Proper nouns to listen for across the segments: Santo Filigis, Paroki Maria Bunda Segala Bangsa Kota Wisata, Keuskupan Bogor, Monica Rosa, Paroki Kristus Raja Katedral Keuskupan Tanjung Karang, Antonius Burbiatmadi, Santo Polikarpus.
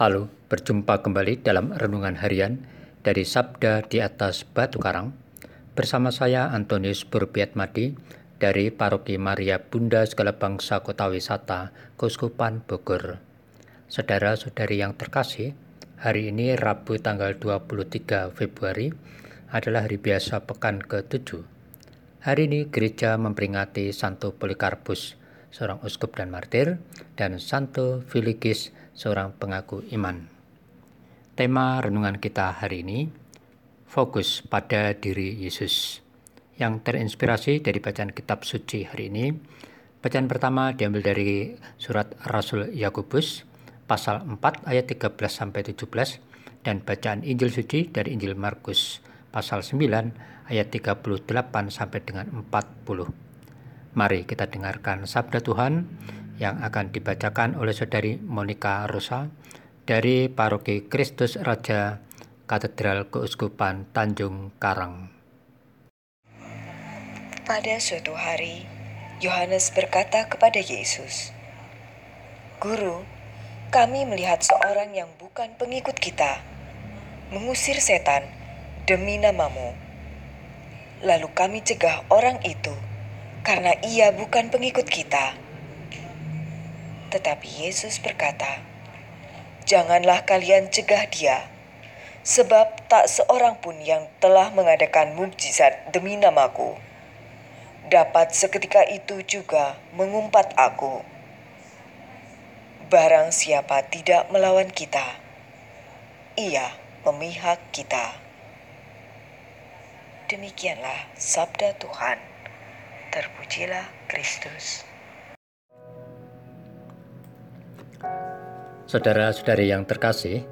Halo, berjumpa kembali dalam Renungan Harian dari Sabda di Atas Batu Karang. Bersama saya Antonius Burbiatmadi dari Paroki Maria Bunda Segala Bangsa Kota Wisata, Keuskupan Bogor. Saudara-saudari yang terkasih, hari ini Rabu tanggal 23 Februari adalah hari biasa pekan ke-7. Hari ini gereja memperingati Santo Polikarpus, seorang uskup dan martir, dan Santo Filigis, seorang pengaku iman. Tema renungan kita hari ini, fokus pada diri Yesus, yang terinspirasi dari bacaan kitab suci hari ini. Bacaan pertama diambil dari surat Rasul Yakobus, pasal 4 ayat 13-17, dan bacaan Injil suci dari Injil Markus, pasal 9 ayat 38 sampai dengan 40. Mari kita dengarkan sabda Tuhan yang akan dibacakan oleh saudari Monica Rosa dari Paroki Kristus Raja Katedral Keuskupan Tanjung Karang. Pada suatu hari, Yohanes berkata kepada Yesus, "Guru, kami melihat seorang yang bukan pengikut kita mengusir setan demi namamu. Lalu kami cegah orang itu karena ia bukan pengikut kita." Tetapi Yesus berkata, "Janganlah kalian cegah dia, sebab tak seorang pun yang telah mengadakan mukjizat demi namaku dapat seketika itu juga mengumpat aku. Barang siapa tidak melawan kita, ia memihak kita." Demikianlah sabda Tuhan. Terpujilah Kristus. Saudara-saudari yang terkasih,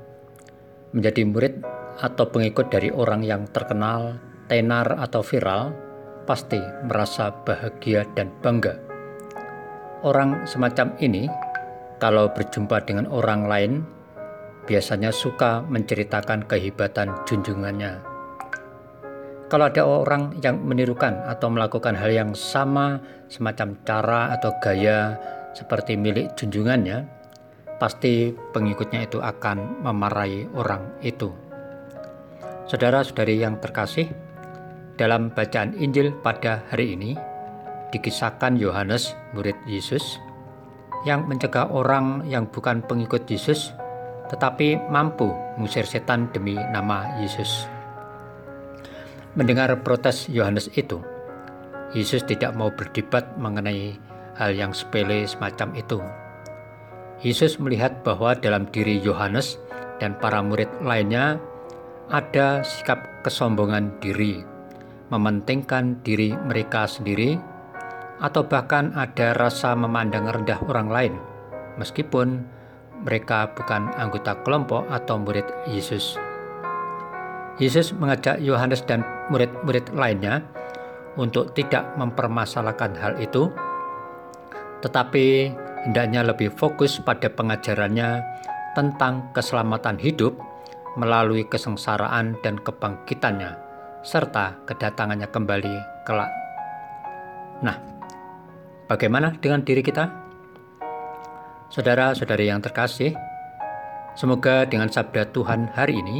menjadi murid atau pengikut dari orang yang terkenal, tenar atau viral, pasti merasa bahagia dan bangga. Orang semacam ini, kalau berjumpa dengan orang lain, biasanya suka menceritakan kehebatan junjungannya. Kalau ada orang yang menirukan atau melakukan hal yang sama, semacam cara atau gaya seperti milik junjungannya, pasti pengikutnya itu akan memarahi orang itu. Saudara-saudari yang terkasih, dalam bacaan Injil pada hari ini, dikisahkan Yohanes, murid Yesus, yang mencegah orang yang bukan pengikut Yesus, tetapi mampu mengusir setan demi nama Yesus. Mendengar protes Yohanes itu, Yesus tidak mau berdebat mengenai hal yang sepele semacam itu. Yesus melihat bahwa dalam diri Yohanes dan para murid lainnya ada sikap kesombongan diri, mementingkan diri mereka sendiri, atau bahkan ada rasa memandang rendah orang lain, meskipun mereka bukan anggota kelompok atau murid Yesus. Yesus mengajak Yohanes dan murid-murid lainnya untuk tidak mempermasalahkan hal itu, tetapi hendaknya lebih fokus pada pengajarannya tentang keselamatan hidup melalui kesengsaraan dan kebangkitannya, serta kedatangannya kembali kelak. Nah, bagaimana dengan diri kita? Saudara-saudari yang terkasih, semoga dengan sabda Tuhan hari ini,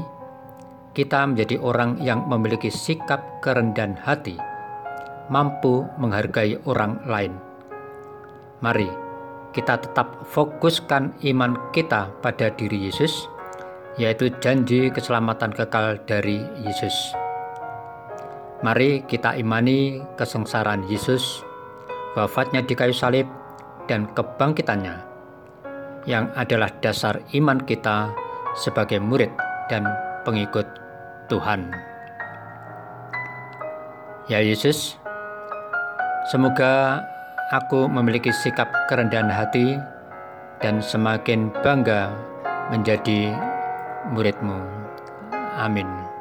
kita menjadi orang yang memiliki sikap kerendahan hati, mampu menghargai orang lain. Mari kita tetap fokuskan iman kita pada diri Yesus, yaitu janji keselamatan kekal dari Yesus. Mari kita imani kesengsaraan Yesus, wafatnya di kayu salib, dan kebangkitannya, yang adalah dasar iman kita sebagai murid dan pengikut Tuhan. Ya Yesus, semoga aku memiliki sikap kerendahan hati dan semakin bangga menjadi murid-Mu. Amin.